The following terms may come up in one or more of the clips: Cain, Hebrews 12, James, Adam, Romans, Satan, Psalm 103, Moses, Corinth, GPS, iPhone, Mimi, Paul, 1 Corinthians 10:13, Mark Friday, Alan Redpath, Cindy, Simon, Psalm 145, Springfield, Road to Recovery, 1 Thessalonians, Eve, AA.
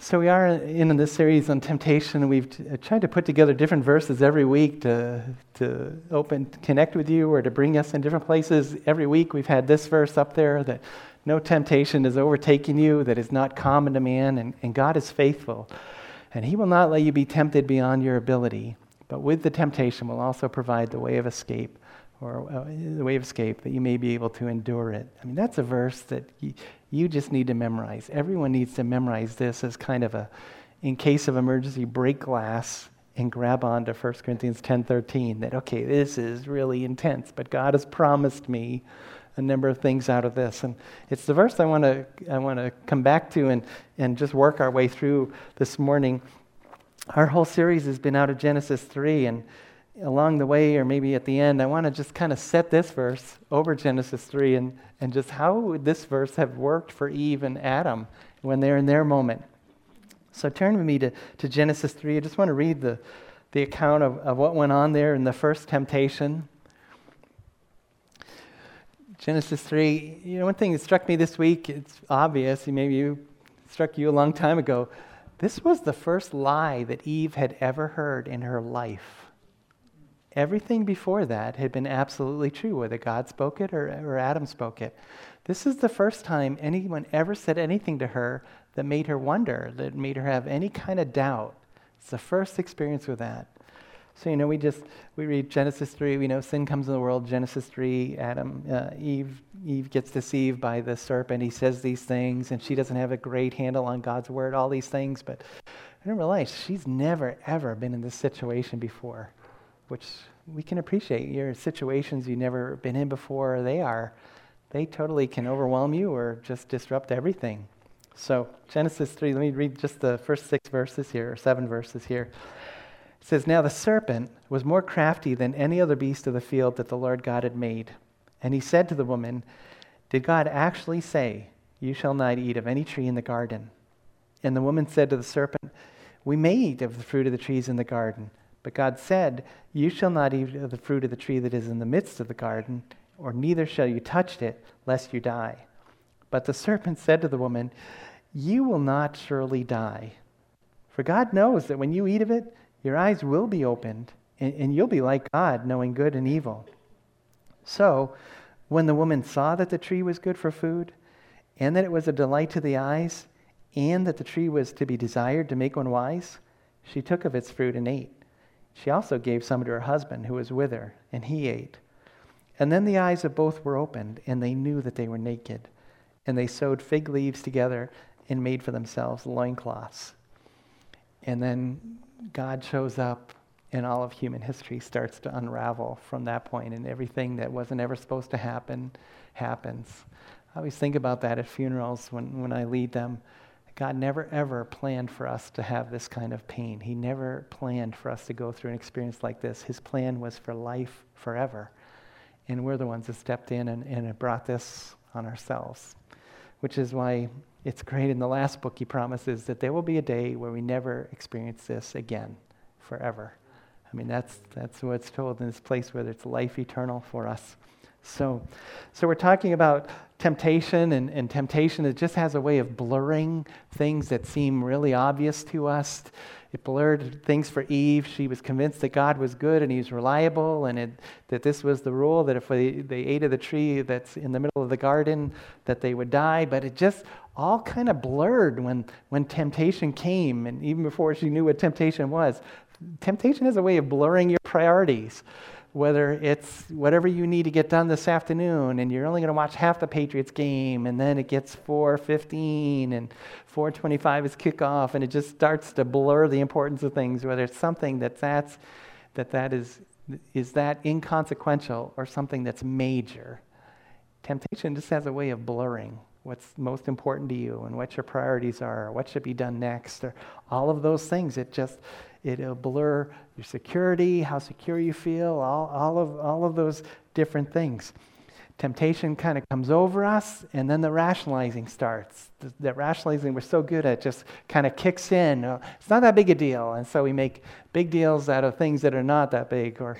So we are in this series on temptation. We've tried to put together different verses every week to connect with you or to bring us in different places. Every week we've had this verse up there that no temptation is overtaking you that is not common to man, and God is faithful. And he will not let you be tempted beyond your ability, but with the temptation will also provide the way of escape, that you may be able to endure it. I mean, that's a verse that you just need to memorize. Everyone needs to memorize this as kind of a, in case of emergency, break glass and grab on to 1 Corinthians 10:13. That, okay, this is really intense, but God has promised me a number of things out of this. And it's the verse I want to come back to and just work our way through this morning. Our whole series has been out of Genesis 3, and along the way, or maybe at the end, I want to just kind of set this verse over Genesis 3 and just how would this verse have worked for Eve and Adam when they're in their moment. So turn with me to Genesis 3. I just want to read the account of what went on there in the first temptation. Genesis 3, one thing that struck me this week, it's obvious, struck you a long time ago. This was the first lie that Eve had ever heard in her life. Everything before that had been absolutely true, whether God spoke it or Adam spoke it. This is the first time anyone ever said anything to her that made her wonder, that made her have any kind of doubt. It's the first experience with that. So, we read Genesis 3, we know sin comes in the world, Genesis 3, Eve gets deceived by the serpent, he says these things, and she doesn't have a great handle on God's word, all these things, but I didn't realize she's never, ever been in this situation before, which we can appreciate. Your situations you've never been in before, they totally can overwhelm you or just disrupt everything. So Genesis 3, let me read just the first 7 verses here. It says, "Now the serpent was more crafty than any other beast of the field that the Lord God had made. And he said to the woman, 'Did God actually say, you shall not eat of any tree in the garden?' And the woman said to the serpent, 'We may eat of the fruit of the trees in the garden. But God said, you shall not eat of the fruit of the tree that is in the midst of the garden, or neither shall you touch it, lest you die.' But the serpent said to the woman, 'You will not surely die. For God knows that when you eat of it, your eyes will be opened, and you'll be like God, knowing good and evil.' So when the woman saw that the tree was good for food, and that it was a delight to the eyes, and that the tree was to be desired to make one wise, she took of its fruit and ate. She also gave some to her husband, who was with her, and he ate. And then the eyes of both were opened, and they knew that they were naked. And they sewed fig leaves together and made for themselves loincloths." And then God shows up, and all of human history starts to unravel from that point, and everything that wasn't ever supposed to happen happens. I always think about that at funerals when I lead them. God never, ever planned for us to have this kind of pain. He never planned for us to go through an experience like this. His plan was for life forever. And we're the ones that stepped in and brought this on ourselves, which is why it's great in the last book he promises that there will be a day where we never experience this again forever. I mean, that's what's told in this place, whether it's life eternal for us. So we're talking about temptation, and temptation, it just has a way of blurring things that seem really obvious to us. It blurred things for Eve. She was convinced that God was good and he's reliable, and that this was the rule, that if they ate of the tree that's in the middle of the garden, that they would die. But it just all kind of blurred when temptation came, and even before she knew what temptation was. Temptation has a way of blurring your priorities. Whether it's whatever you need to get done this afternoon, and you're only going to watch half the Patriots game, and then it gets 4:15, and 4:25 is kickoff, and it just starts to blur the importance of things, whether it's something that is inconsequential or something that's major. Temptation just has a way of blurring what's most important to you and what your priorities are, or what should be done next, or all of those things. It'll blur your security, how secure you feel, all of those different things. Temptation kind of comes over us, and then the rationalizing starts. That rationalizing we're so good at just kind of kicks in. It's not that big a deal, and so we make big deals out of things that are not that big, or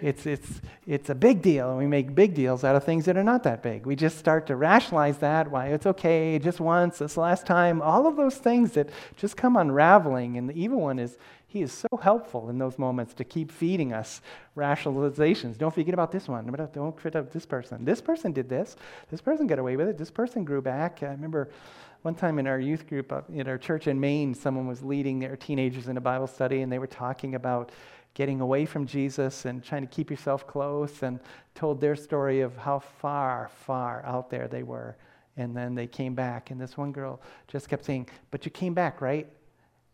it's a big deal, and we make big deals out of things that are not that big. We just start to rationalize that, why it's okay, just once, this last time, all of those things that just come unraveling. And the evil one is, he is so helpful in those moments to keep feeding us rationalizations. Don't forget about this one. Don't forget about this person. This person did this. This person got away with it. This person grew back. I remember one time in our youth group at our church in Maine, someone was leading their teenagers in a Bible study, and they were talking about getting away from Jesus and trying to keep yourself close, and told their story of how far, far out there they were. And then they came back, and this one girl just kept saying, "But you came back, right?"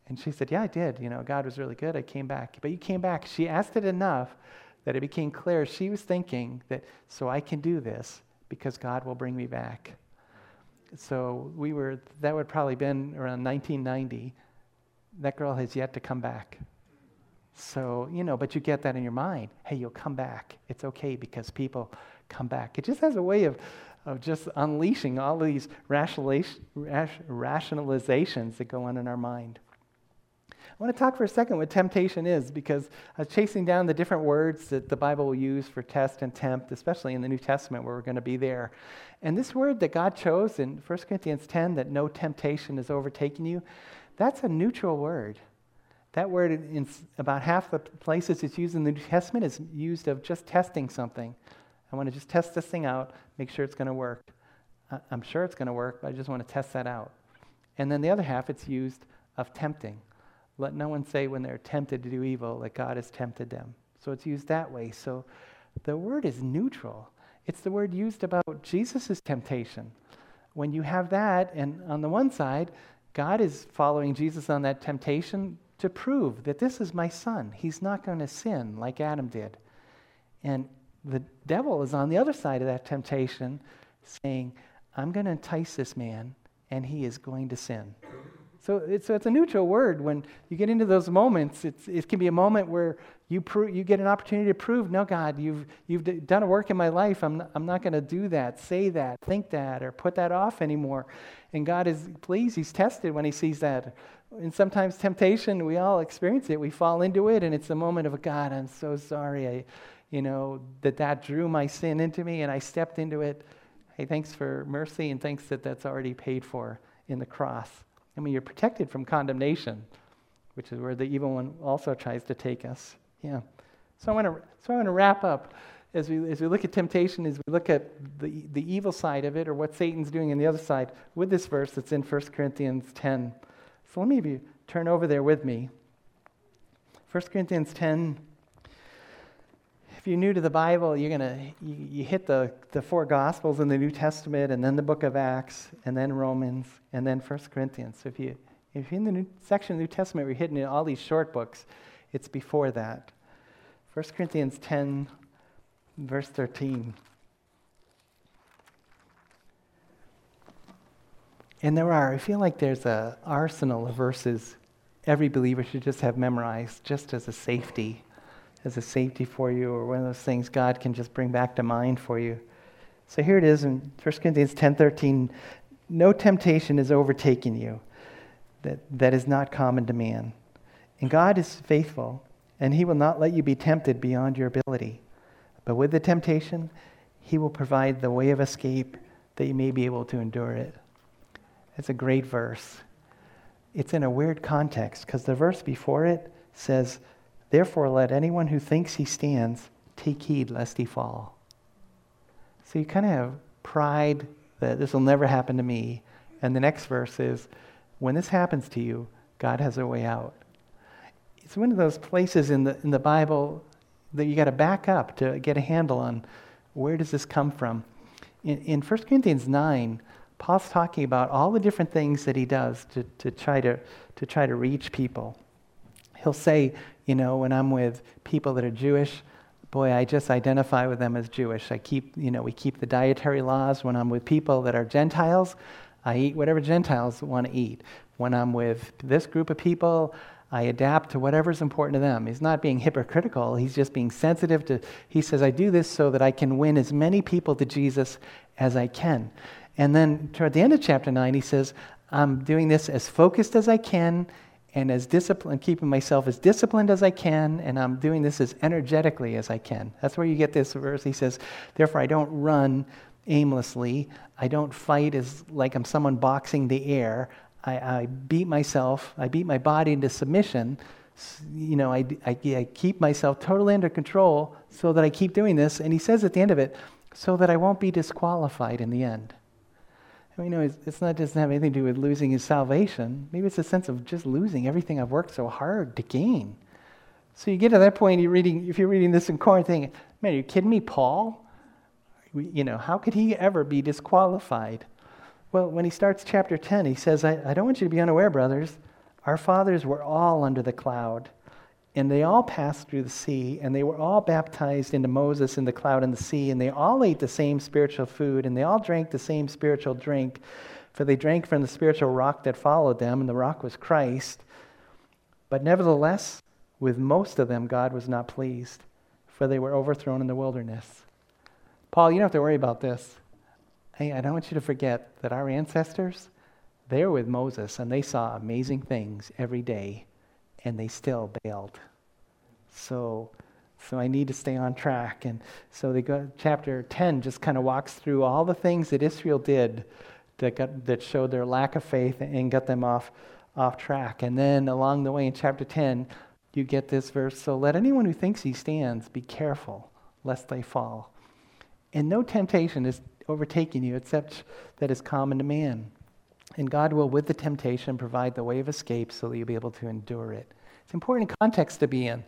And she said, "Yeah, I did. You know, God was really good. I came back." "But you came back." She asked it enough that it became clear she was thinking that, so I can do this because God will bring me back. So that would probably been around 1990. That girl has yet to come back. So, but you get that in your mind. Hey, you'll come back. It's okay because people come back. It just has a way of just unleashing all these rationalizations that go on in our mind. I want to talk for a second what temptation is, because I was chasing down the different words that the Bible will use for test and tempt, especially in the New Testament where we're going to be there. And this word that God chose in 1 Corinthians 10, that no temptation has overtaken you, that's a neutral word. That word, in about half the places it's used in the New Testament, is used of just testing something. I want to just test this thing out, make sure it's going to work. I'm sure it's going to work, but I just want to test that out. And then the other half, it's used of tempting. Let no one say when they're tempted to do evil that God has tempted them. So it's used that way. So the word is neutral. It's the word used about Jesus' temptation. When you have that, and on the one side, God is following Jesus on that temptation to prove that this is my son. He's not going to sin like Adam did. And the devil is on the other side of that temptation saying, I'm going to entice this man, and he is going to sin. So it's a neutral word. When you get into those moments, it can be a moment where you get an opportunity to prove, no, God, you've done a work in my life. I'm not going to do that, say that, think that, or put that off anymore. And God is pleased. He's tested when he sees that. And sometimes temptation, we all experience it. We fall into it, and it's a moment of, God, I'm so sorry. That drew my sin into me, and I stepped into it. Hey, thanks for mercy, and thanks that that's already paid for in the cross. You're protected from condemnation, which is where the evil one also tries to take us. Yeah. So I want to wrap up as we look at temptation, as we look at the evil side of it, or what Satan's doing on the other side, with this verse that's in 1 Corinthians 10. So let me have you turn over there with me. 1 Corinthians 10. If you're new to the Bible, you hit the four Gospels in the New Testament, and then the book of Acts, and then Romans, and then 1 Corinthians. So if you're in the new section of the New Testament, we're hitting all these short books, it's before that. 1 Corinthians 10, verse 13. And I feel like there's an arsenal of verses every believer should just have memorized, just as a safety for you, or one of those things God can just bring back to mind for you. So here it is in 1 Corinthians 10:13. No temptation is overtaken you that is not common to man. And God is faithful, and he will not let you be tempted beyond your ability. But with the temptation, he will provide the way of escape that you may be able to endure it. That's a great verse. It's in a weird context, because the verse before it says, therefore, let anyone who thinks he stands take heed lest he fall. So you kind of have pride that this will never happen to me. And the next verse is, when this happens to you, God has a way out. It's one of those places in the Bible that you got to back up to get a handle on, where does this come from? In 1 Corinthians 9, Paul's talking about all the different things that he does to try to reach people. He'll say, when I'm with people that are Jewish, boy, I just identify with them as Jewish. We keep the dietary laws. When I'm with people that are Gentiles, I eat whatever Gentiles want to eat. When I'm with this group of people, I adapt to whatever's important to them. He's not being hypocritical. He's just being sensitive to, he says, I do this so that I can win as many people to Jesus as I can. And then toward the end of chapter 9, he says, I'm doing this as focused as I can, and as disciplined, keeping myself as disciplined as I can, and I'm doing this as energetically as I can. That's where you get this verse. He says, therefore I don't run aimlessly. I don't fight as like I'm someone boxing the air. I beat myself. I beat my body into submission. You know, I keep myself totally under control so that I keep doing this. And he says at the end of it, so that I won't be disqualified in the end. And we know it's not just have anything to do with losing his salvation. Maybe it's a sense of just losing everything I've worked so hard to gain. So you get to that point, if you're reading this in Corinth, thinking, man, are you kidding me, Paul? You know, how could he ever be disqualified? Well, when he starts chapter 10, he says, I don't want you to be unaware, brothers. Our fathers were all under the cloud, and they all passed through the sea, and they were all baptized into Moses in the cloud and the sea, and they all ate the same spiritual food, and they all drank the same spiritual drink, for they drank from the spiritual rock that followed them, and the rock was Christ. But nevertheless, with most of them, God was not pleased, for they were overthrown in the wilderness. Paul, you don't have to worry about this. Hey, I don't want you to forget that our ancestors, they were with Moses, and they saw amazing things every day, and they still bailed. So I need to stay on track. And so they go. Chapter 10 just kind of walks through all the things that Israel did that showed their lack of faith and got them off track. And then along the way in chapter 10, you get this verse, so let anyone who thinks he stands be careful lest they fall. And no temptation is overtaking you except that is common to man. And God will, with the temptation, provide the way of escape so that you'll be able to endure it. It's important context to be in.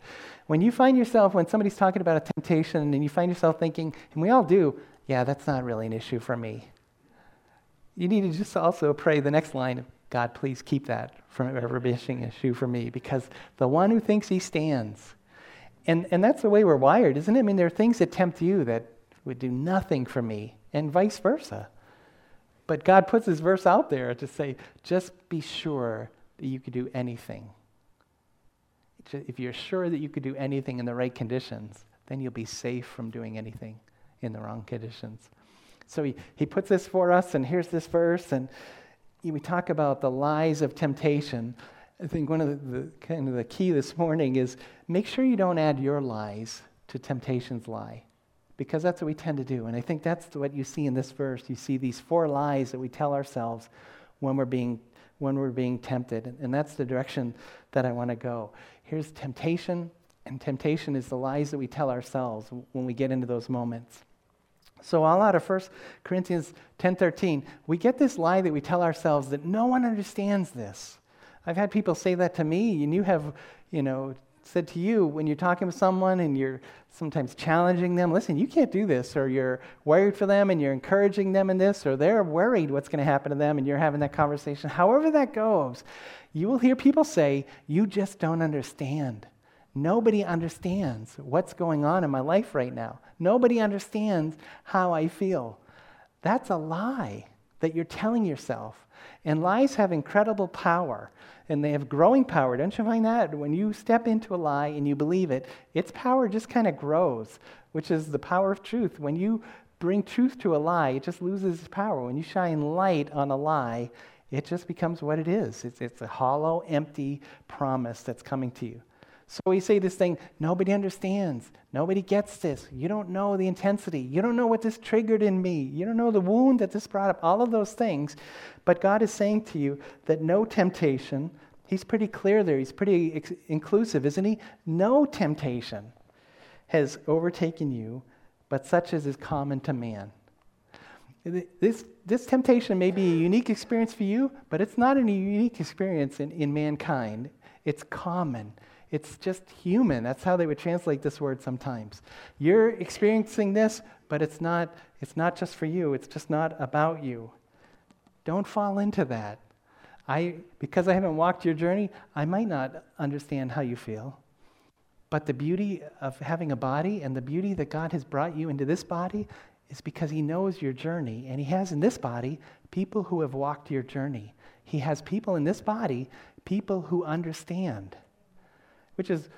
When you find yourself, when somebody's talking about a temptation and you find yourself thinking, and we all do, yeah, that's not really an issue for me. You need to just also pray the next line, God, please keep that from ever being an issue for me, because the one who thinks he stands. And that's the way we're wired, isn't it? I mean, there are things that tempt you that would do nothing for me, and vice versa. But God puts his verse out there to say, just be sure that you could do anything. If you're sure that you could do anything in the right conditions, then you'll be safe from doing anything in the wrong conditions. So he puts this for us, and here's this verse, and we talk about the lies of temptation. I think one of the kind of the key this morning is make sure you don't add your lies to temptation's lie. Because that's what we tend to do. And I think that's what you see in this verse. You see these four lies that we tell ourselves when we're being tempted. And that's the direction that I want to go. Here's temptation, and temptation is the lies that we tell ourselves when we get into those moments. So all out of 1 Corinthians 10:13, we get this lie that we tell ourselves that no one understands this. I've had people say that to me, and you have, said to you when you're talking with someone and you're sometimes challenging them, listen, you can't do this, or you're worried for them and you're encouraging them in this, or they're worried what's going to happen to them and you're having that conversation. However that goes, you will hear people say, you just don't understand. Nobody understands what's going on in my life right now. Nobody understands how I feel. That's a lie that you're telling yourself. And lies have incredible power, and they have growing power. Don't you find that? When you step into a lie and you believe it, its power just kind of grows, which is the power of truth. When you bring truth to a lie, it just loses its power. When you shine light on a lie, it just becomes what it is. It's a hollow, empty promise that's coming to you. So we say this thing, nobody understands. Nobody gets this. You don't know the intensity. You don't know what this triggered in me. You don't know the wound that this brought up, all of those things. But God is saying to you that no temptation, he's pretty clear there, he's pretty inclusive, isn't he? No temptation has overtaken you, but such as is common to man. This temptation may be a unique experience for you, but it's not a unique experience in mankind. It's common. It's just human. That's how they would translate this word sometimes. You're experiencing this, but it's not just for you. It's just not about you. Don't fall into that. Because I haven't walked your journey, I might not understand how you feel. But the beauty of having a body and the beauty that God has brought you into this body is because he knows your journey, and he has in this body people who have walked your journey. He has people in this body, people who understand. Which is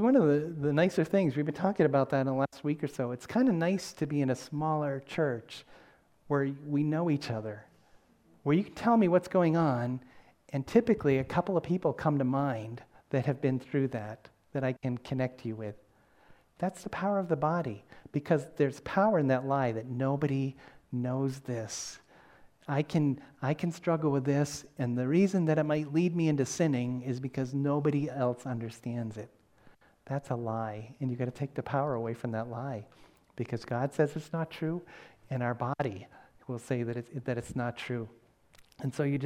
one of the nicer things. We've been talking about that in the last week or so. It's kind of nice to be in a smaller church where we know each other, where you can tell me what's going on, And typically, a couple of people come to mind that have been through that I can connect you with. That's the power of the body, because there's power in that lie that nobody knows this. I can struggle with this, and the reason that it might lead me into sinning is because nobody else understands it. That's a lie, and you've got to take the power away from that lie, because God says it's not true, and our body will say that it's not true. And so you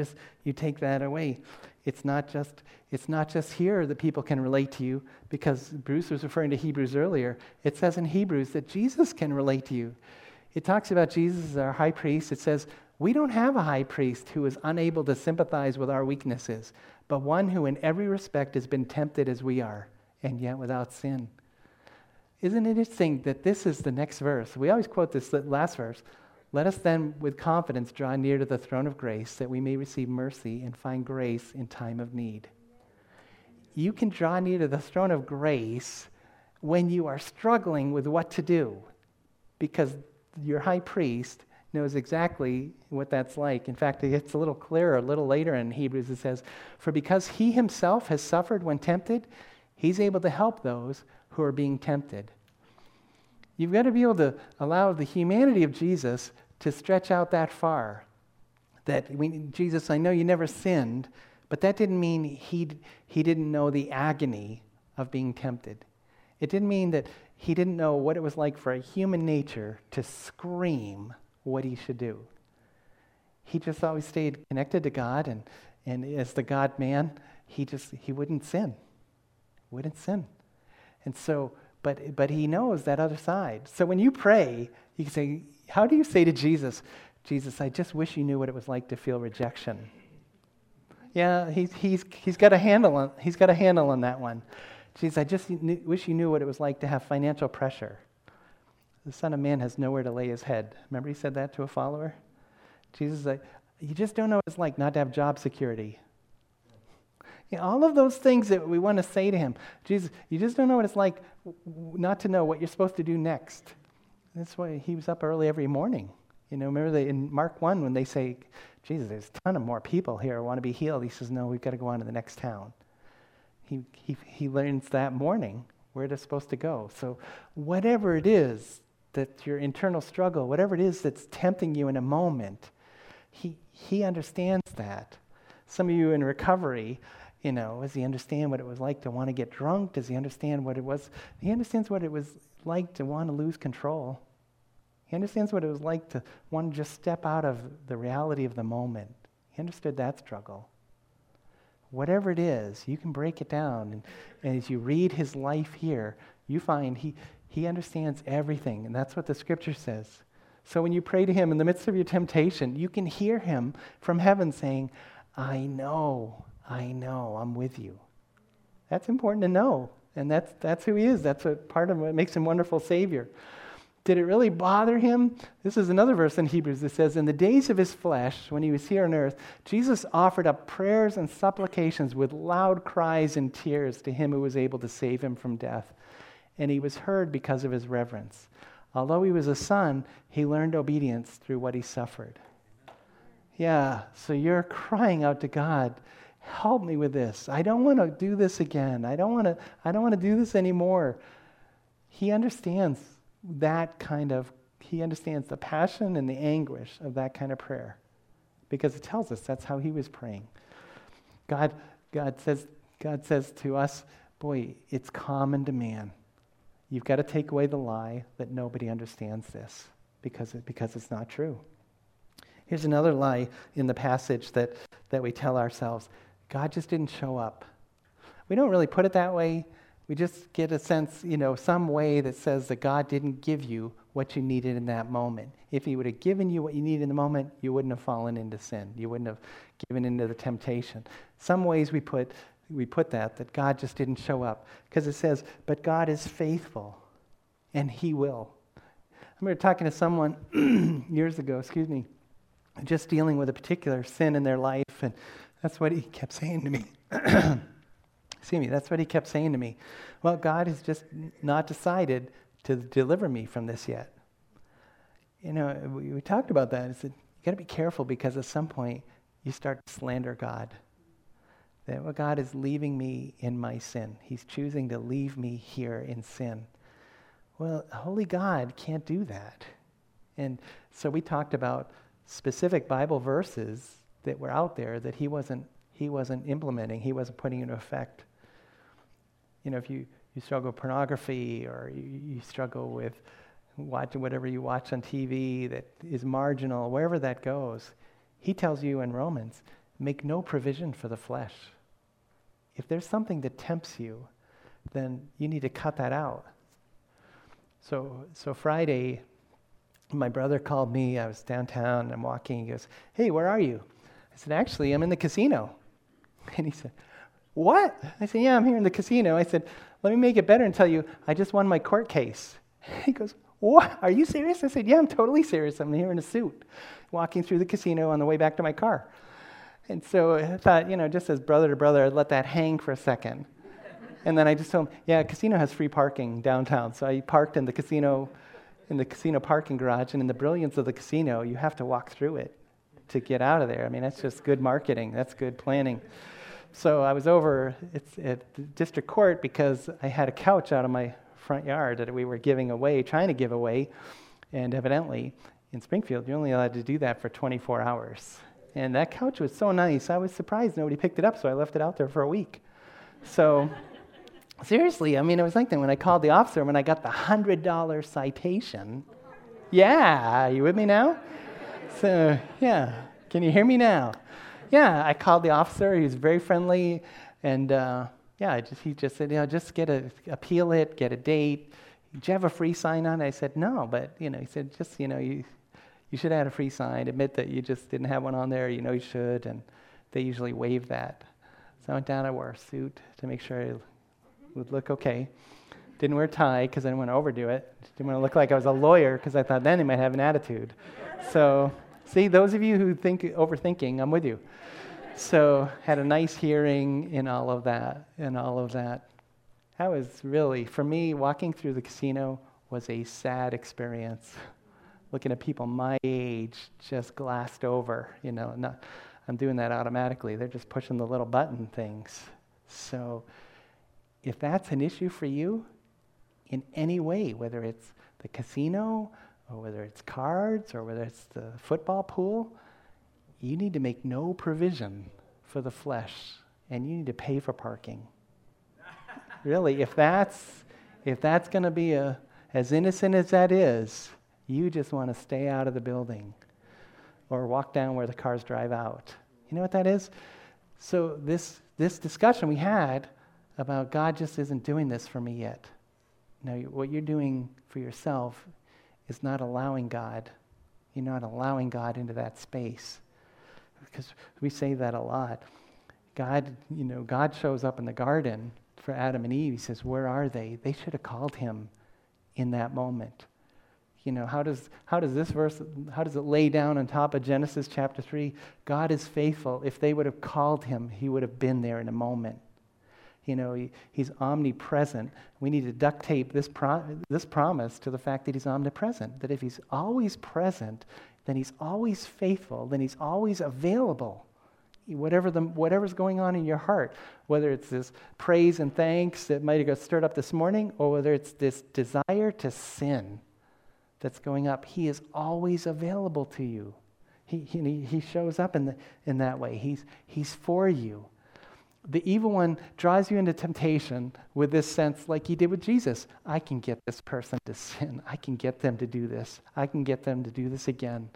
take that away. It's not just here that people can relate to you, because Bruce was referring to Hebrews earlier. It says in Hebrews that Jesus can relate to you. It talks about Jesus as our high priest. It says, we don't have a high priest who is unable to sympathize with our weaknesses, but one who in every respect has been tempted as we are, and yet without sin. Isn't it interesting that this is the next verse? We always quote this last verse. Let us then with confidence draw near to the throne of grace, that we may receive mercy and find grace in time of need. You can draw near to the throne of grace when you are struggling with what to do, because your high priest knows exactly what that's like. In fact, it gets a little clearer a little later in Hebrews. It says, for because he himself has suffered when tempted, he's able to help those who are being tempted. You've got to be able to allow the humanity of Jesus to stretch out that far. Jesus, I know you never sinned, but that didn't mean he didn't know the agony of being tempted. It didn't mean that he didn't know what it was like for a human nature to scream what he should do. He just always stayed connected to God, and as the God-man, he wouldn't sin. And so, but he knows that other side. So when you pray, you can say, how do you say to Jesus, Jesus, I just wish you knew what it was like to feel rejection? Yeah, he's got a handle on that one. Jesus, I just wish you knew what it was like to have financial pressure. The Son of Man has nowhere to lay his head. Remember he said that to a follower? Jesus, you just don't know what it's like not to have job security. You know, all of those things that we want to say to him. Jesus, you just don't know what it's like not to know what you're supposed to do next. That's why he was up early every morning. You know, remember in Mark 1 when they say, Jesus, there's a ton of more people here who want to be healed. He says, no, we've got to go on to the next town. He learns that morning where they're supposed to go. So whatever it is, that your internal struggle, whatever it is that's tempting you in a moment, he understands that. Some of you in recovery, you know, does he understand what it was like to want to get drunk? Does he understand what it was? He understands what it was like to want to lose control. He understands what it was like to want to just step out of the reality of the moment. He understood that struggle. Whatever it is, you can break it down. And as you read his life here, you find He understands everything, and that's what the scripture says. So when you pray to him in the midst of your temptation, you can hear him from heaven saying, I know, I'm with you. That's important to know, and that's who he is. That's what part of what makes him a wonderful Savior. Did it really bother him? This is another verse in Hebrews that says, in the days of his flesh, when he was here on earth, Jesus offered up prayers and supplications with loud cries and tears to him who was able to save him from death. And he was heard because of his reverence. Although he was a son, he learned obedience through what he suffered. Yeah, so you're crying out to God, help me with this. I don't want to do this again. I don't want to do this anymore. He understands he understands the passion and the anguish of that kind of prayer, because it tells us that's how he was praying. God says to us, boy, it's common to man. You've got to take away the lie that nobody understands this, because it's not true. Here's another lie in the passage that we tell ourselves. God just didn't show up. We don't really put it that way. We just get a sense, you know, some way that says that God didn't give you what you needed in that moment. If he would have given you what you needed in the moment, you wouldn't have fallen into sin. You wouldn't have given into the temptation. Some ways we put that God just didn't show up, because it says, but God is faithful, and he will. I remember talking to someone years ago, just dealing with a particular sin in their life, and that's what he kept saying to me. That's what he kept saying to me. Well, God has just not decided to deliver me from this yet. You know, we talked about that. I said, you got to be careful, because at some point you start to slander God. That God is leaving me in my sin. He's choosing to leave me here in sin. Well, holy God can't do that. And so we talked about specific Bible verses that were out there that he wasn't implementing, he wasn't putting into effect. You know, if you struggle with pornography, or you struggle with watching whatever you watch on TV that is marginal, wherever that goes, he tells you in Romans, make no provision for the flesh. If there's something that tempts you, then you need to cut that out. So Friday, my brother called me. I was downtown. I'm walking. He goes, hey, where are you? I said, actually, I'm in the casino. And he said, what? I said, yeah, I'm here in the casino. I said, let me make it better and tell you, I just won my court case. He goes, what? Are you serious? I said, yeah, I'm totally serious. I'm here in a suit, walking through the casino on the way back to my car. And so I thought, you know, just as brother to brother, I'd let that hang for a second. And then I just told him, yeah, casino has free parking downtown. So I parked in the casino parking garage, and in the brilliance of the casino, you have to walk through it to get out of there. I mean, that's just good marketing. That's good planning. So I was over at the district court because I had a couch out of my front yard that we were trying to give away, and evidently in Springfield, you're only allowed to do that for 24 hours. And that couch was so nice, I was surprised nobody picked it up, so I left it out there for a week. So seriously, I mean, it was like that when I called the officer, when I got the $100 citation. Yeah, are you with me now? So, yeah, can you hear me now? Yeah, I called the officer, he was very friendly, and he just said, you know, just appeal it, get a date. Did you have a free sign on it? I said, no, but, you know, he said, just, you know, you should have had a free sign, admit that you just didn't have one on there, you know you should, and they usually waive that. So I went down, I wore a suit to make sure I would look okay. Didn't wear a tie because I didn't want to overdo it. Didn't want to look like I was a lawyer because I thought then they might have an attitude. So, see, those of you who think overthinking, I'm with you. So, had a nice hearing in all of that. That was really, for me, walking through the casino was a sad experience. Looking at people my age just glassed over, you know, not, I'm doing that automatically. They're just pushing the little button things. So, if that's an issue for you in any way, whether it's the casino or whether it's cards or whether it's the football pool, you need to make no provision for the flesh, and you need to pay for parking. Really, if that's going to be as innocent as that is, you just want to stay out of the building or walk down where the cars drive out. You know what that is? So this discussion we had about God just isn't doing this for me yet. No, what you're doing for yourself is not allowing God. You're not allowing God into that space. Because we say that a lot. God, you know, God shows up in the garden for Adam and Eve. He says, where are they? They should have called him in that moment. You know, how does this verse, how does it lay down on top of Genesis chapter 3? God is faithful. If they would have called him, he would have been there in a moment. You know, he's omnipresent. We need to duct tape this promise to the fact that he's omnipresent, that if he's always present, then he's always faithful, then he's always available. Whatever's going on in your heart, whether it's this praise and thanks that might have got stirred up this morning, or whether it's this desire to sin that's going up, he is always available to you. He shows up in that way. He's for you. The evil one draws you into temptation with this sense, like he did with Jesus. I can get this person to sin. I can get them to do this. I can get them to do this again.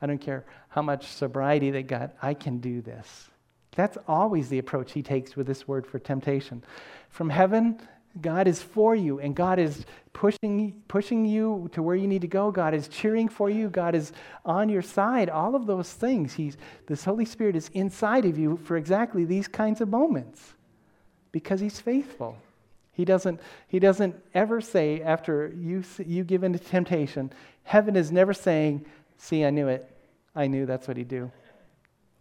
I don't care how much sobriety they got. I can do this. That's always the approach he takes with this word for temptation. From heaven, God is for you, and God is pushing you to where you need to go. God is cheering for you. God is on your side. All of those things. This Holy Spirit is inside of you for exactly these kinds of moments, because he's faithful. He doesn't ever say after you give in to temptation, heaven is never saying, "See, I knew it. I knew that's what he'd do."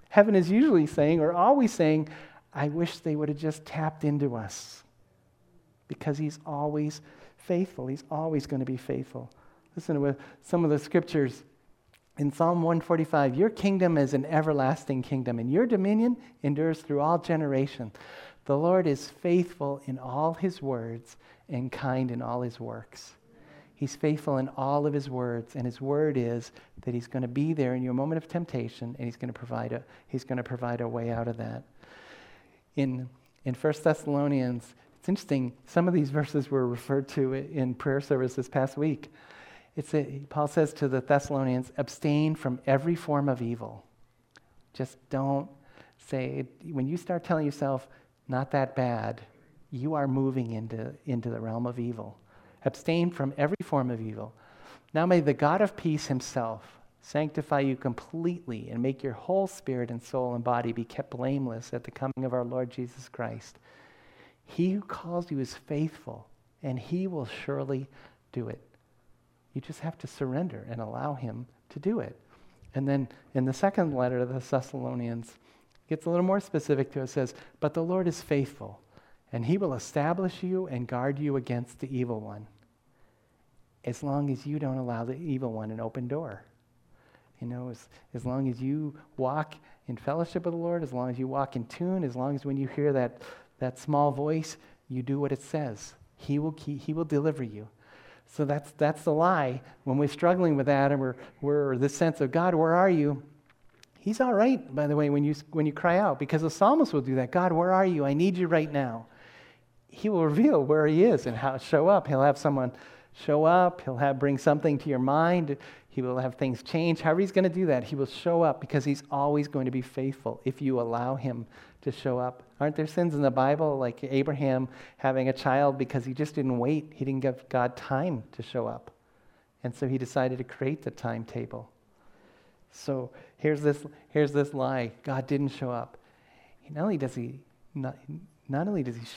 Heaven is usually saying, or always saying, "I wish they would have just tapped into us." Because he's always faithful. He's always going to be faithful. Listen to some of the scriptures in Psalm 145, your kingdom is an everlasting kingdom, and your dominion endures through all generations. The Lord is faithful in all his words and kind in all his works. He's faithful in all of his words, and his word is that he's going to be there in your moment of temptation, and he's going to provide a way out of that. In 1 Thessalonians, it's interesting, some of these verses were referred to in prayer service this past week. Paul says to the Thessalonians, abstain from every form of evil. Just don't say, when you start telling yourself, not that bad, you are moving into the realm of evil. Abstain from every form of evil. Now may the God of peace himself sanctify you completely and make your whole spirit and soul and body be kept blameless at the coming of our Lord Jesus Christ. He who calls you is faithful, and he will surely do it. You just have to surrender and allow him to do it. And then in the second letter to the Thessalonians, it gets a little more specific to it. It says, but the Lord is faithful, and he will establish you and guard you against the evil one, as long as you don't allow the evil one an open door. You know, as long as you walk in fellowship with the Lord, as long as you walk in tune, as long as when you hear that small voice, you do what it says. He will deliver you. So that's the lie. When we're struggling with that, and we're this sense of, God, where are you? He's all right, by the way, when you cry out, because the psalmist will do that. God, where are you? I need you right now. He will reveal where he is and how to show up. He'll have someone show up. He'll bring something to your mind. He will have things change. However he's going to do that, he will show up, because he's always going to be faithful if you allow him to show up. Aren't there sins in the Bible, like Abraham having a child because he just didn't wait? He didn't give God time to show up. And so he decided to create the timetable. So here's this lie. God didn't show up. Not only does he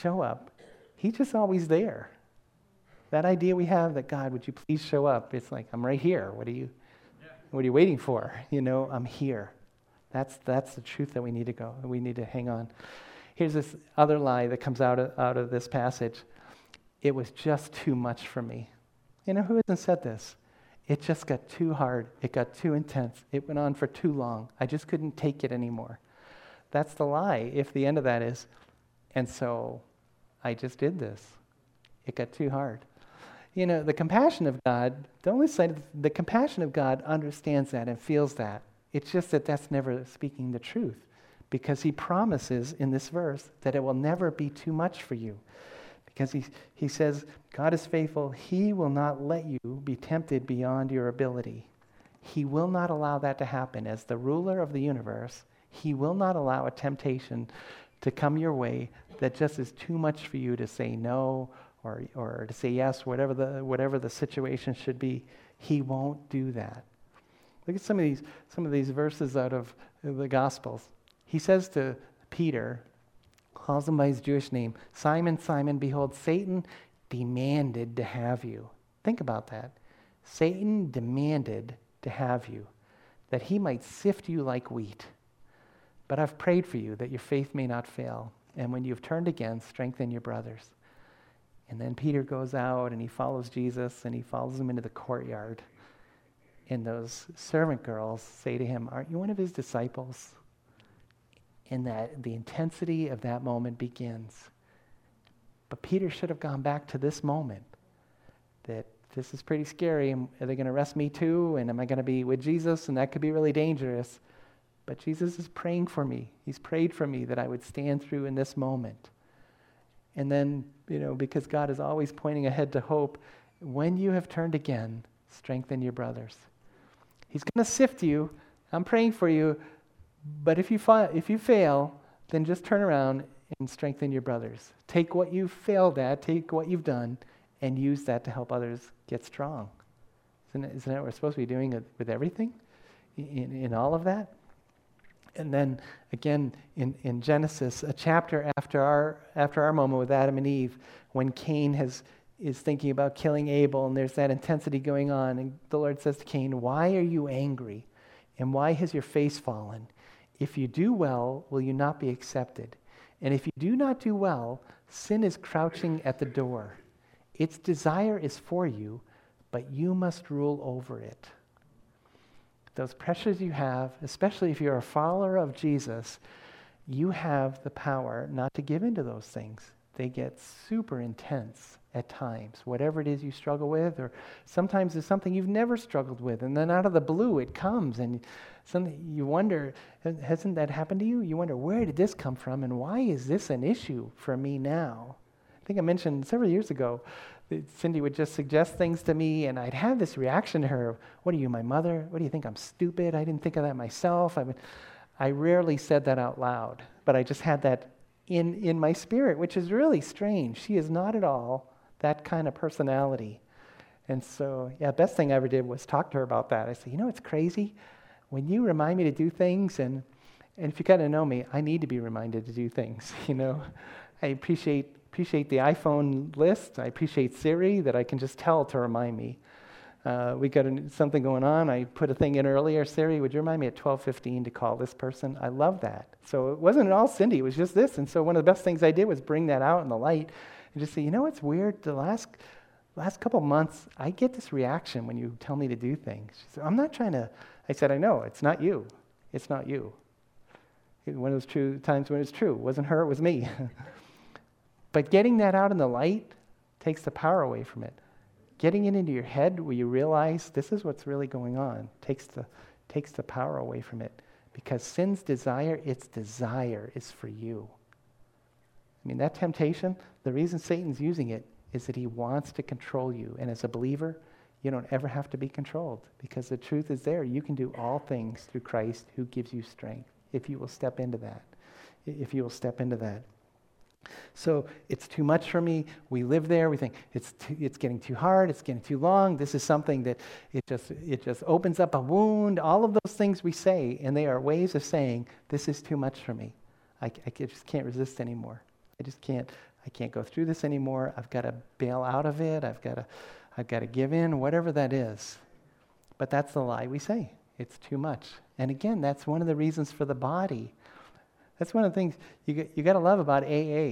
show up, he's just always there. That idea we have that, God, would you please show up? It's like, I'm right here. What are you waiting for? You know, I'm here. That's the truth that we need to hang on. Here's this other lie that comes out of this passage. It was just too much for me. You know, who hasn't said this? It just got too hard. It got too intense. It went on for too long. I just couldn't take it anymore. That's the lie, if the end of that is, and so I just did this. It got too hard. You know, the compassion of God, the only side of the compassion of God understands that and feels that. It's just that that's never speaking the truth, because he promises in this verse that it will never be too much for you. Because he says, God is faithful. He will not let you be tempted beyond your ability. He will not allow that to happen. As the ruler of the universe, he will not allow a temptation to come your way that just is too much for you to say no or to say yes, whatever the situation should be. He won't do that. Look at some of these verses out of the Gospels. He says to Peter, calls him by his Jewish name, Simon, Simon, behold, Satan demanded to have you. Think about that. Satan demanded to have you, that he might sift you like wheat. But I've prayed for you that your faith may not fail. And when you've turned again, strengthen your brothers. And then Peter goes out and he follows Jesus, and he follows him into the courtyard. And those servant girls say to him, aren't you one of his disciples? And that the intensity of that moment begins. But Peter should have gone back to this moment, that this is pretty scary. Are they going to arrest me too? And am I going to be with Jesus? And that could be really dangerous. But Jesus is praying for me. He's prayed for me that I would stand through in this moment. And then, you know, because God is always pointing ahead to hope, when you have turned again, strengthen your brothers. He's going to sift you. I'm praying for you. But if you fail, then just turn around and strengthen your brothers. Take what you failed at, take what you've done, and use that to help others get strong. Isn't that what we're supposed to be doing with everything, in all of that? And then, again, in Genesis, a chapter after our moment with Adam and Eve, when Cain is thinking about killing Abel, and there's that intensity going on, and the Lord says to Cain, why are you angry, and why has your face fallen? If you do well, will you not be accepted? And if you do not do well, sin is crouching at the door. Its desire is for you, but you must rule over it. those pressures you have, especially if you're a follower of Jesus, you have the power not to give into those things. They get super intense at times. Whatever it is you struggle with, or sometimes it's something you've never struggled with, and then out of the blue it comes, and you wonder, hasn't that happened to you? You wonder, where did this come from, and why is this an issue for me now? I think I mentioned several years ago that Cindy would just suggest things to me, and I'd have this reaction to her, what are you, my mother? What do you think, I'm stupid? I didn't think of that myself. I rarely said that out loud, but I just had that in my spirit, which is really strange. She is not at all that kind of personality. And so, yeah, best thing I ever did was talk to her about that. I said, you know, it's crazy. When you remind me to do things, and if you kind of know me, I need to be reminded to do things, you know. I appreciate the iPhone list. I appreciate Siri that I can just tell to remind me. We got something going on. I put a thing in earlier. Siri, would you remind me at 12:15 to call this person? I love that. So it wasn't at all Cindy. It was just this. And so one of the best things I did was bring that out in the light and just say, you know, it's weird. The last couple months, I get this reaction when you tell me to do things. She said, I'm not trying to. I said, I know. It's not you. It's not you. One of those true times when it's true. It wasn't her. It was me. But getting that out in the light takes the power away from it. Getting it into your head where you realize this is what's really going on takes the power away from it, because sin's desire is for you. I mean, that temptation, the reason Satan's using it is that he wants to control you, and as a believer, you don't ever have to be controlled because the truth is there. You can do all things through Christ who gives you strength if you will step into that, So it's too much for me. We live there. We think it's getting too hard. It's getting too long. This is something that it just opens up a wound. All of those things we say, and they are ways of saying this is too much for me. I just can't resist anymore. I can't go through this anymore. I've got to bail out of it. I've got to give in. Whatever that is, but that's the lie we say. It's too much. And again, that's one of the reasons for the body. That's one of the things you got to love about AA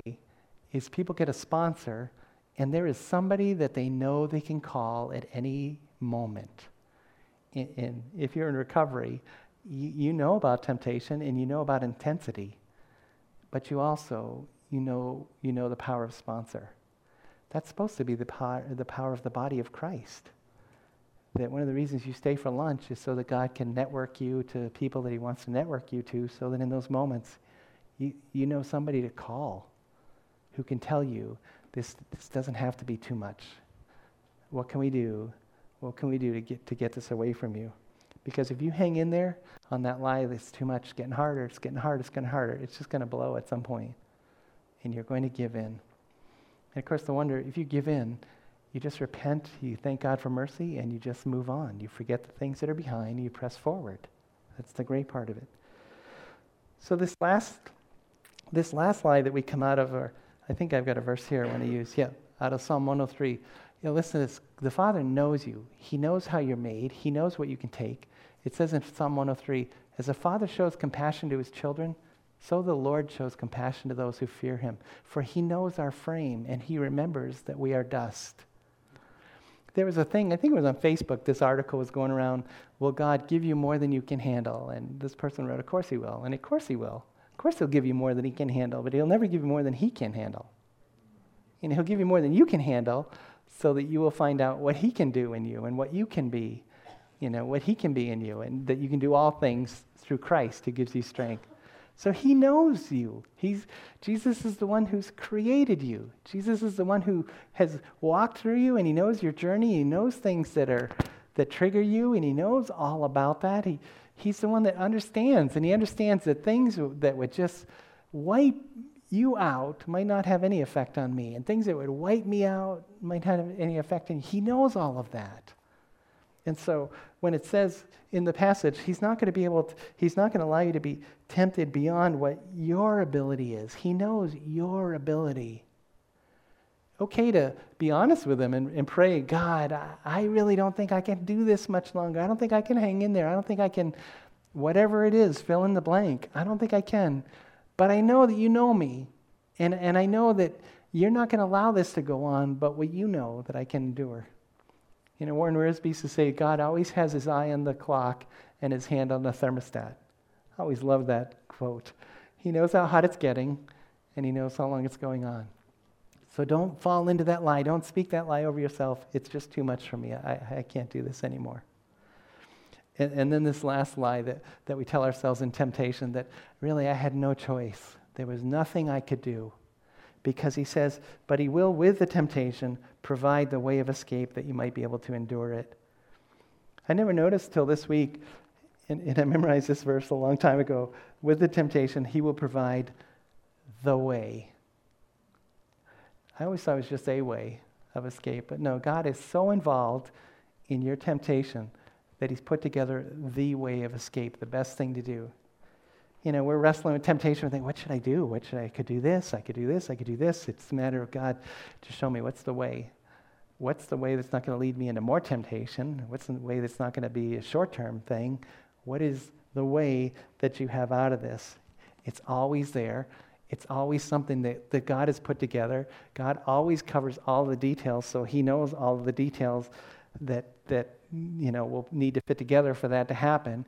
is people get a sponsor, and there is somebody that they know they can call at any moment. And if you're in recovery, you know about temptation and you know about intensity, but you also you know the power of sponsor. That's supposed to be the power of the body of Christ. That one of the reasons you stay for lunch is so that God can network you to people that he wants to network you to, so that in those moments you know somebody to call who can tell you this doesn't have to be too much. What can we do? What can we do to get this away from you? Because if you hang in there on that lie that's too much, it's getting harder, it's getting harder, it's getting harder, it's just going to blow at some point, and you're going to give in. And of course the wonder, if you give in, you just repent, you thank God for mercy, and you just move on. You forget the things that are behind, and you press forward. That's the great part of it. So this last lie that we come out of, or I think I've got a verse here I want to use. Yeah, out of Psalm 103. You know, listen to this. The Father knows you. He knows how you're made. He knows what you can take. It says in Psalm 103, as a father shows compassion to his children, so the Lord shows compassion to those who fear him. For he knows our frame, and he remembers that we are dust. There was a thing, I think it was on Facebook, this article was going around, will God give you more than you can handle? And this person wrote, of course he will, and of course he will. Of course he'll give you more than he can handle, but he'll never give you more than he can handle. And he'll give you more than you can handle so that you will find out what he can do in you and what you can be, you know, what he can be in you, and that you can do all things through Christ who gives you strength. So he knows you. Jesus is the one who's created you. Jesus is the one who has walked through you, and he knows your journey. He knows things that trigger you, and he knows all about that. He's the one that understands, and he understands that things that would just wipe you out might not have any effect on me, and things that would wipe me out might not have any effect on you. He knows all of that. And so when it says in the passage, he's not going to allow you to be tempted beyond what your ability is. He knows your ability. Okay to be honest with him and pray, God, I really don't think I can do this much longer. I don't think I can hang in there. I don't think I can, whatever it is, fill in the blank. I don't think I can. But I know that you know me, and I know that you're not going to allow this to go on, but what you know that I can endure. You know, Warren Risby used to say, God always has his eye on the clock and his hand on the thermostat. I always love that quote. He knows how hot it's getting, and he knows how long it's going on. So don't fall into that lie. Don't speak that lie over yourself. It's just too much for me. I can't do this anymore. And then this last lie that we tell ourselves in temptation, that really I had no choice. There was nothing I could do. Because he says, but he will, with the temptation, provide the way of escape that you might be able to endure it. I never noticed till this week, and I memorized this verse a long time ago, with the temptation, he will provide the way. I always thought it was just a way of escape, but no, God is so involved in your temptation that he's put together the way of escape, the best thing to do. You know, we're wrestling with temptation. We think, what should I do? What should I could do this? I could do this. I could do this. It's a matter of God to show me what's the way. What's the way that's not going to lead me into more temptation? What's the way that's not going to be a short-term thing? What is the way that you have out of this? It's always there. It's always something that God has put together. God always covers all the details, so he knows all of the details that you know will need to fit together for that to happen.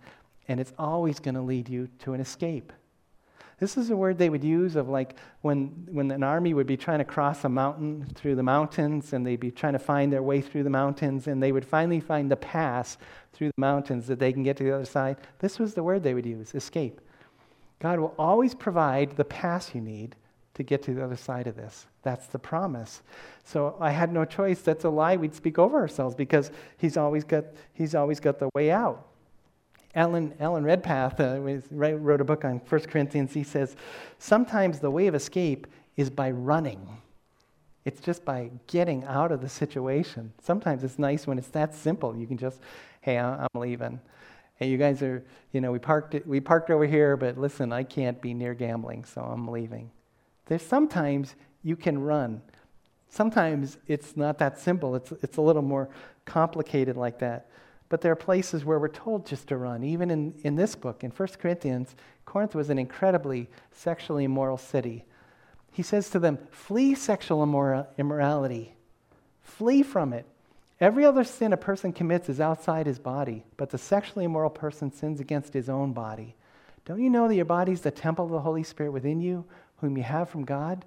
And it's always going to lead you to an escape. This is a word they would use of like when an army would be trying to cross a mountain through the mountains, and they'd be trying to find their way through the mountains, and they would finally find the pass through the mountains that they can get to the other side. This was the word they would use, escape. God will always provide the pass you need to get to the other side of this. That's the promise. So I had no choice. That's a lie we'd speak over ourselves, because he's always got the way out. Alan Redpath wrote a book on 1 Corinthians. He says, sometimes the way of escape is by running. It's just by getting out of the situation. Sometimes it's nice when it's that simple. You can just, hey, I'm leaving. Hey, you guys are, you know, we parked over here, but listen, I can't be near gambling, so I'm leaving. There's sometimes you can run. Sometimes it's not that simple. It's a little more complicated like that. But there are places where we're told just to run. Even in this book, in 1 Corinthians, Corinth was an incredibly sexually immoral city. He says to them, flee sexual immorality. Flee from it. Every other sin a person commits is outside his body, but the sexually immoral person sins against his own body. Don't you know that your body is the temple of the Holy Spirit within you, whom you have from God?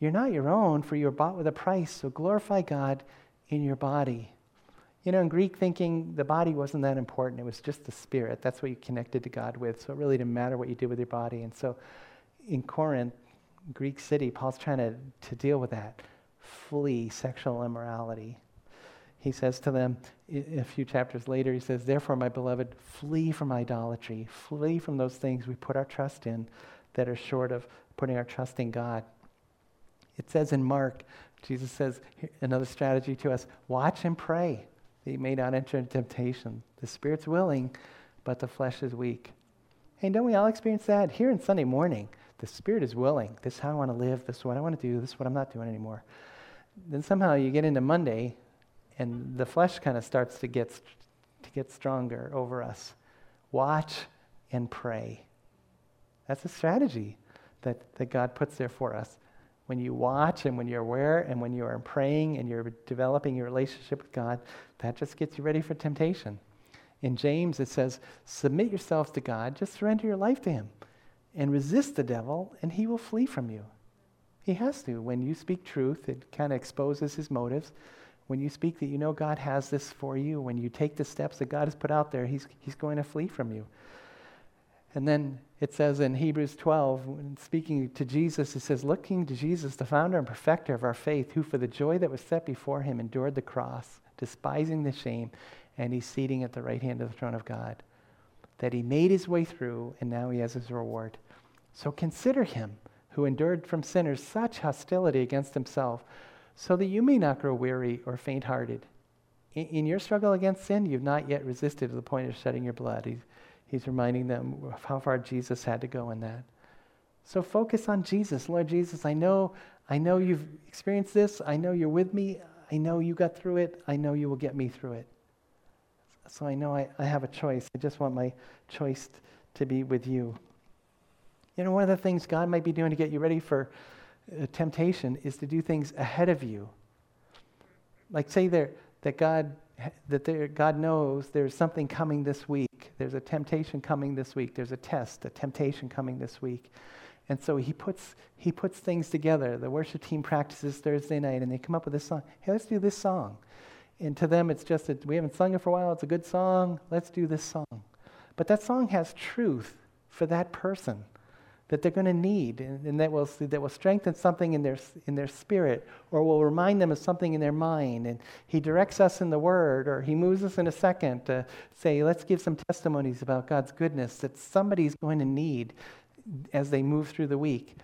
You're not your own, for you are bought with a price, so glorify God in your body. You know, in Greek thinking, the body wasn't that important. It was just the spirit. That's what you connected to God with. So it really didn't matter what you did with your body. And so in Corinth, Greek city, Paul's trying to deal with that. Flee sexual immorality. He says to them, a few chapters later, he says, therefore, my beloved, flee from idolatry. Flee from those things we put our trust in that are short of putting our trust in God. It says in Mark, Jesus says, another strategy to us, watch and pray. That you may not enter into temptation. The spirit's willing, but the flesh is weak. And don't we all experience that? Here on Sunday morning, the spirit is willing. This is how I want to live. This is what I want to do. This is what I'm not doing anymore. Then somehow you get into Monday, and the flesh kind of starts to get stronger over us. Watch and pray. That's a strategy that God puts there for us. When you watch and when you're aware and when you are praying and you're developing your relationship with God, that just gets you ready for temptation. In James, it says, submit yourselves to God, just surrender your life to him, and resist the devil, and he will flee from you. He has to. When you speak truth, it kind of exposes his motives. When you speak that you know God has this for you, when you take the steps that God has put out there, he's going to flee from you. And then it says in Hebrews 12, when speaking to Jesus, it says, looking to Jesus, the founder and perfecter of our faith, who for the joy that was set before him endured the cross, despising the shame, and he's seated at the right hand of the throne of God. That he made his way through, and now he has his reward. So consider him who endured from sinners such hostility against himself, so that you may not grow weary or faint-hearted. In your struggle against sin, you've not yet resisted to the point of shedding your blood. He's reminding them of how far Jesus had to go in that. So focus on Jesus. Lord Jesus, I know you've experienced this. I know you're with me. I know you got through it. I know you will get me through it. So I know I have a choice. I just want my choice to be with you. You know, one of the things God might be doing to get you ready for temptation is to do things ahead of you. Like say that God God knows there's something coming this week. There's a temptation coming this week. There's a test, a temptation coming this week. And so he puts things together. The worship team practices Thursday night, and they come up with this song. Hey, let's do this song. And to them, it's just we haven't sung it for a while. It's a good song. Let's do this song. But that song has truth for that person that they're going to need, and that will strengthen something in their spirit, or will remind them of something in their mind. And he directs us in the Word, or he moves us in a second to say, let's give some testimonies about God's goodness that somebody's going to need as they move through the week.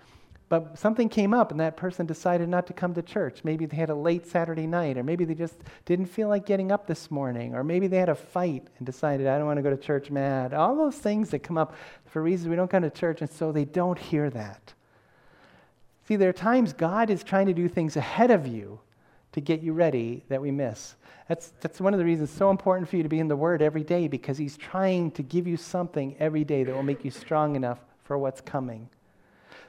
But something came up, and that person decided not to come to church. Maybe they had a late Saturday night, or maybe they just didn't feel like getting up this morning, or maybe they had a fight and decided, I don't want to go to church mad. All those things that come up for reasons we don't come to church, and so they don't hear that. See, there are times God is trying to do things ahead of you to get you ready that we miss. That's one of the reasons it's so important for you to be in the Word every day, because he's trying to give you something every day that will make you strong enough for what's coming.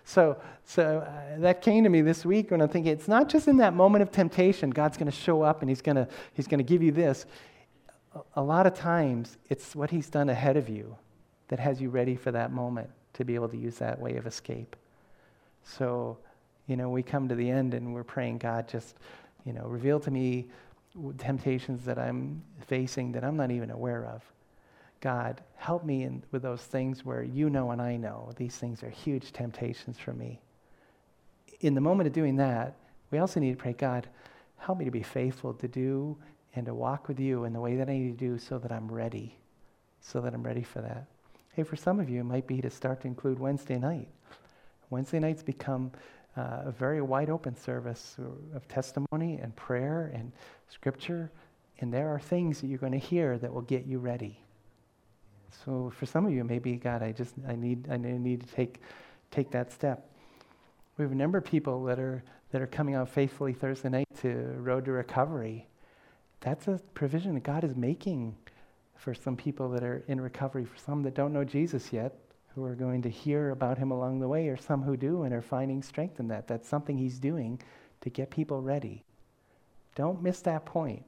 So that came to me this week when I'm thinking, it's not just in that moment of temptation, God's going to show up and he's going to give you this. A lot of times, it's what he's done ahead of you that has you ready for that moment to be able to use that way of escape. So, we come to the end and we're praying, God, just, reveal to me temptations that I'm facing that I'm not even aware of. God, help me with those things where and I know these things are huge temptations for me. In the moment of doing that, we also need to pray, God, help me to be faithful to do and to walk with you in the way that I need to do so that I'm ready for that. Hey, for some of you, it might be to start to include Wednesday night. Wednesday nights become a very wide open service of testimony and prayer and scripture, and there are things that you're going to hear that will get you ready. So for some of you, maybe, God, I need to take that step. We have a number of people that are coming out faithfully Thursday night to Road to Recovery. That's a provision that God is making for some people that are in recovery, for some that don't know Jesus yet, who are going to hear about him along the way, or some who do and are finding strength in that. That's something he's doing to get people ready. Don't miss that point,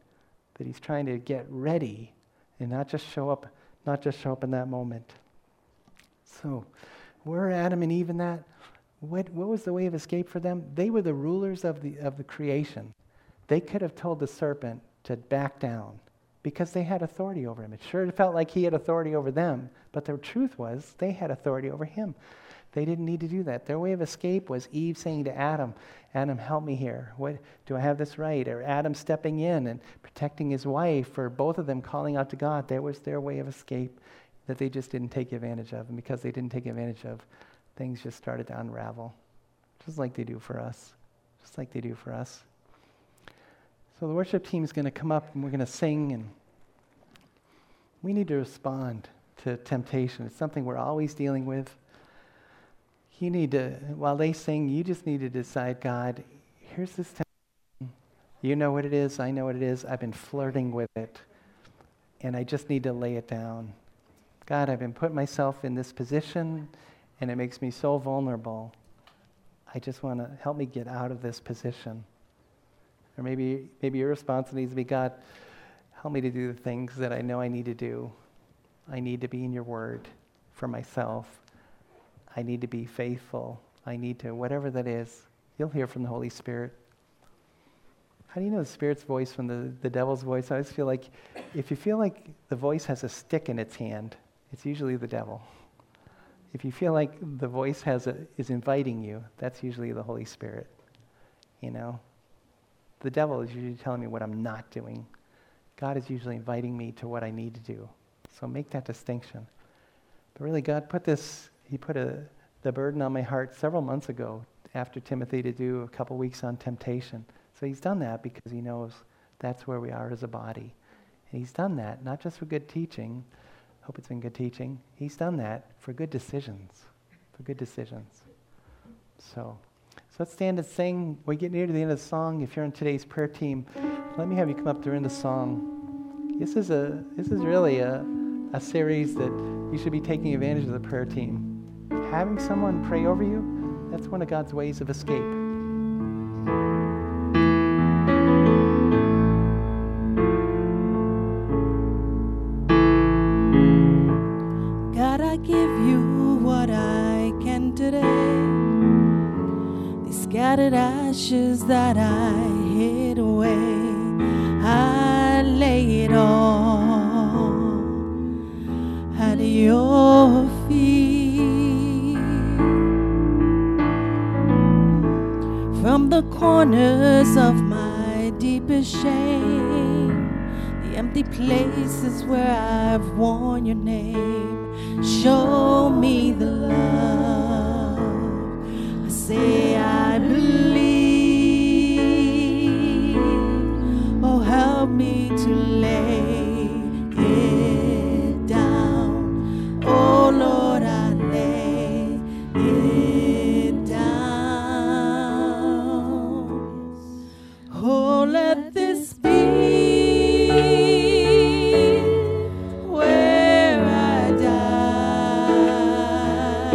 that he's trying to get ready and not just show up in that moment. So, were Adam and Eve in that? What was the way of escape for them? They were the rulers of the creation. They could have told the serpent to back down because they had authority over him. It sure felt like he had authority over them, but the truth was they had authority over him. They didn't need to do that. Their way of escape was Eve saying to Adam, Adam, help me here. What, do I have this right? Or Adam stepping in and protecting his wife, or both of them calling out to God. That was their way of escape that they just didn't take advantage of. And because they didn't take advantage of, things just started to unravel, just like they do for us. So the worship team is going to come up and we're going to sing, and we need to respond to temptation. It's something we're always dealing with. You need to, while they sing, you just need to decide, God, here's this temptation. You know what it is. I know what it is. I've been flirting with it. And I just need to lay it down. God, I've been putting myself in this position, and it makes me so vulnerable. I just want to, help me get out of this position. Or maybe your response needs to be, God, help me to do the things that I know I need to do. I need to be in your word for myself. I need to be faithful. I need to, whatever that is, you'll hear from the Holy Spirit. How do you know the Spirit's voice from the devil's voice? I always feel like if you feel like the voice has a stick in its hand, it's usually the devil. If you feel like the voice is inviting you, that's usually the Holy Spirit. The devil is usually telling me what I'm not doing. God is usually inviting me to what I need to do. So make that distinction. But really, God put the burden on my heart several months ago after Timothy to do a couple weeks on temptation. So he's done that because he knows that's where we are as a body. And he's done that not just for good teaching. I hope it's been good teaching. He's done that for good decisions. So let's stand and sing. We get near to the end of the song. If you're on today's prayer team, let me have you come up during the song. This is really a series that you should be taking advantage of the prayer team. Having someone pray over you, that's one of God's ways of escape. ashes that I hid away, I lay it all at your feet. From the corners of my deepest shame, the empty places where I've worn your name, show me the love I say I believe. Oh, help me to lay it down. Oh, Lord, I lay it down. Oh, let this be where I die.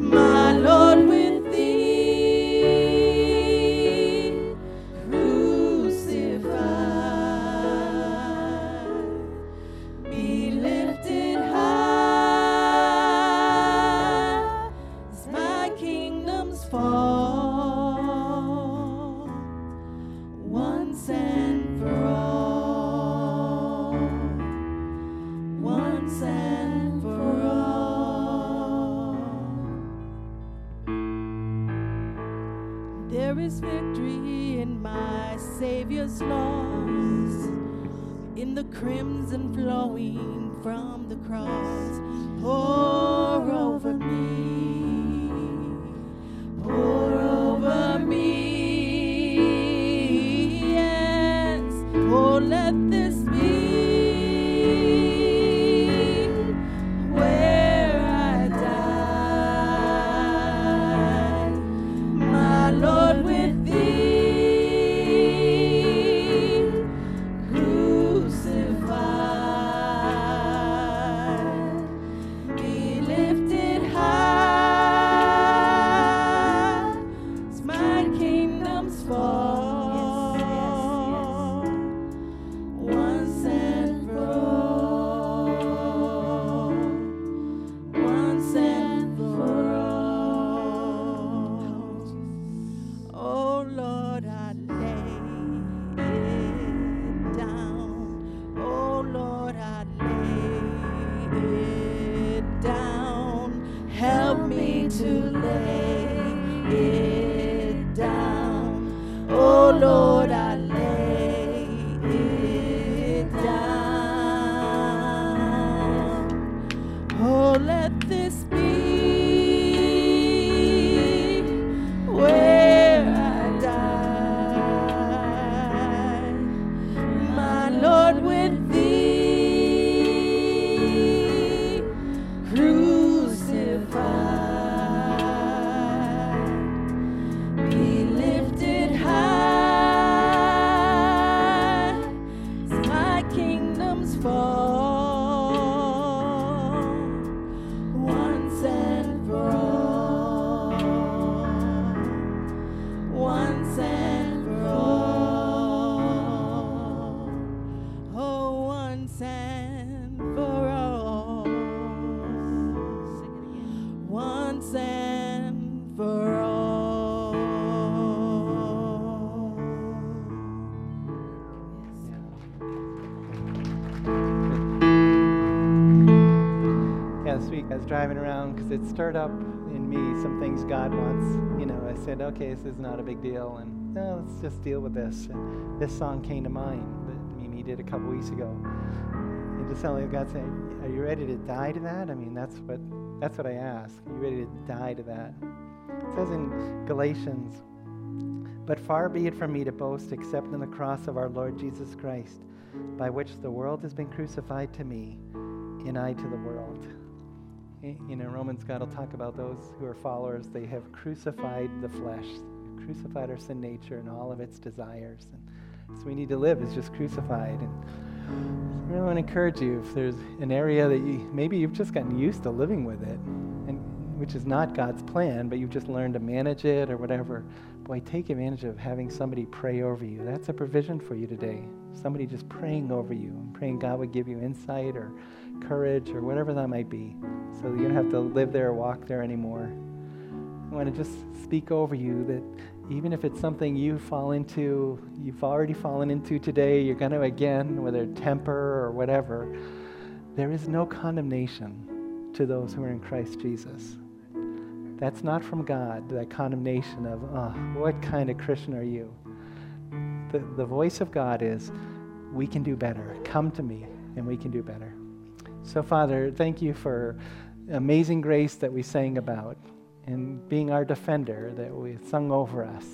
My Lord, with thee crucified, be lifted high as my kingdom's fall, once and for all, once and for all. There is victory in my Savior's loss, in the crimson flowing from the cross. Pour over me, yes. Oh, let this be where I die. My Lord, with thee crucified, be lifted high as my kingdom's fall, once and for all, once and for all. Oh, Lord, I lay it down. Oh, Lord, I lay it down. Help me to lay it down. Oh, Lord, I lay it down. Oh, let this be where I die. My Lord, with thee crucified, be lifted high as my kingdom's fall, once and for all, once and for all. Oh, once and for all, once and for all. Yeah, this week I was driving around because it stirred up in me some things God wants. You know, I said, okay, this is not a big deal, and no, let's just deal with this. And this song came to mind that Mimi did a couple weeks ago. And just suddenly God said, are you ready to die to that? I mean, that's what I ask. Are you ready to die to that? It says in Galatians, but far be it from me to boast except in the cross of our Lord Jesus Christ, by which the world has been crucified to me, and I to the world. You know, Romans, God will talk about those who are followers. They have crucified the flesh, crucified our sin nature and all of its desires. And so we need to live as just crucified. And I really want to encourage you, if there's an area that maybe you've just gotten used to living with it, which is not God's plan, but you've just learned to manage it or whatever, boy, take advantage of having somebody pray over you. That's a provision for you today. Somebody just praying over you and praying God would give you insight or courage or whatever that might be, so that you don't have to live there or walk there anymore. I want to just speak over you that even if it's something you fall into, you've already fallen into today, you're going to again, whether temper or whatever, there is no condemnation to those who are in Christ Jesus. That's not from God, that condemnation of, oh, what kind of Christian are you? The voice of God is, we can do better. Come to me, and we can do better. So, Father, thank you for amazing grace that we sang about and being our defender that we sung over us.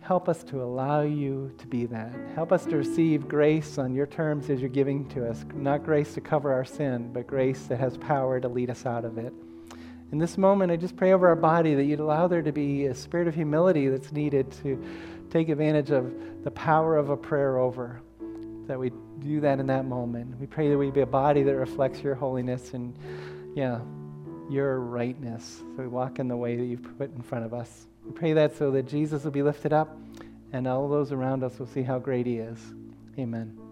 Help us to allow you to be that. Help us to receive grace on your terms as you're giving to us, not grace to cover our sin, but grace that has power to lead us out of it. In this moment, I just pray over our body that you'd allow there to be a spirit of humility that's needed to take advantage of the power of a prayer over, that we do that in that moment. We pray that we be a body that reflects your holiness and, yeah, your rightness. So we walk in the way that you've put in front of us. We pray that so that Jesus will be lifted up and all those around us will see how great he is. Amen.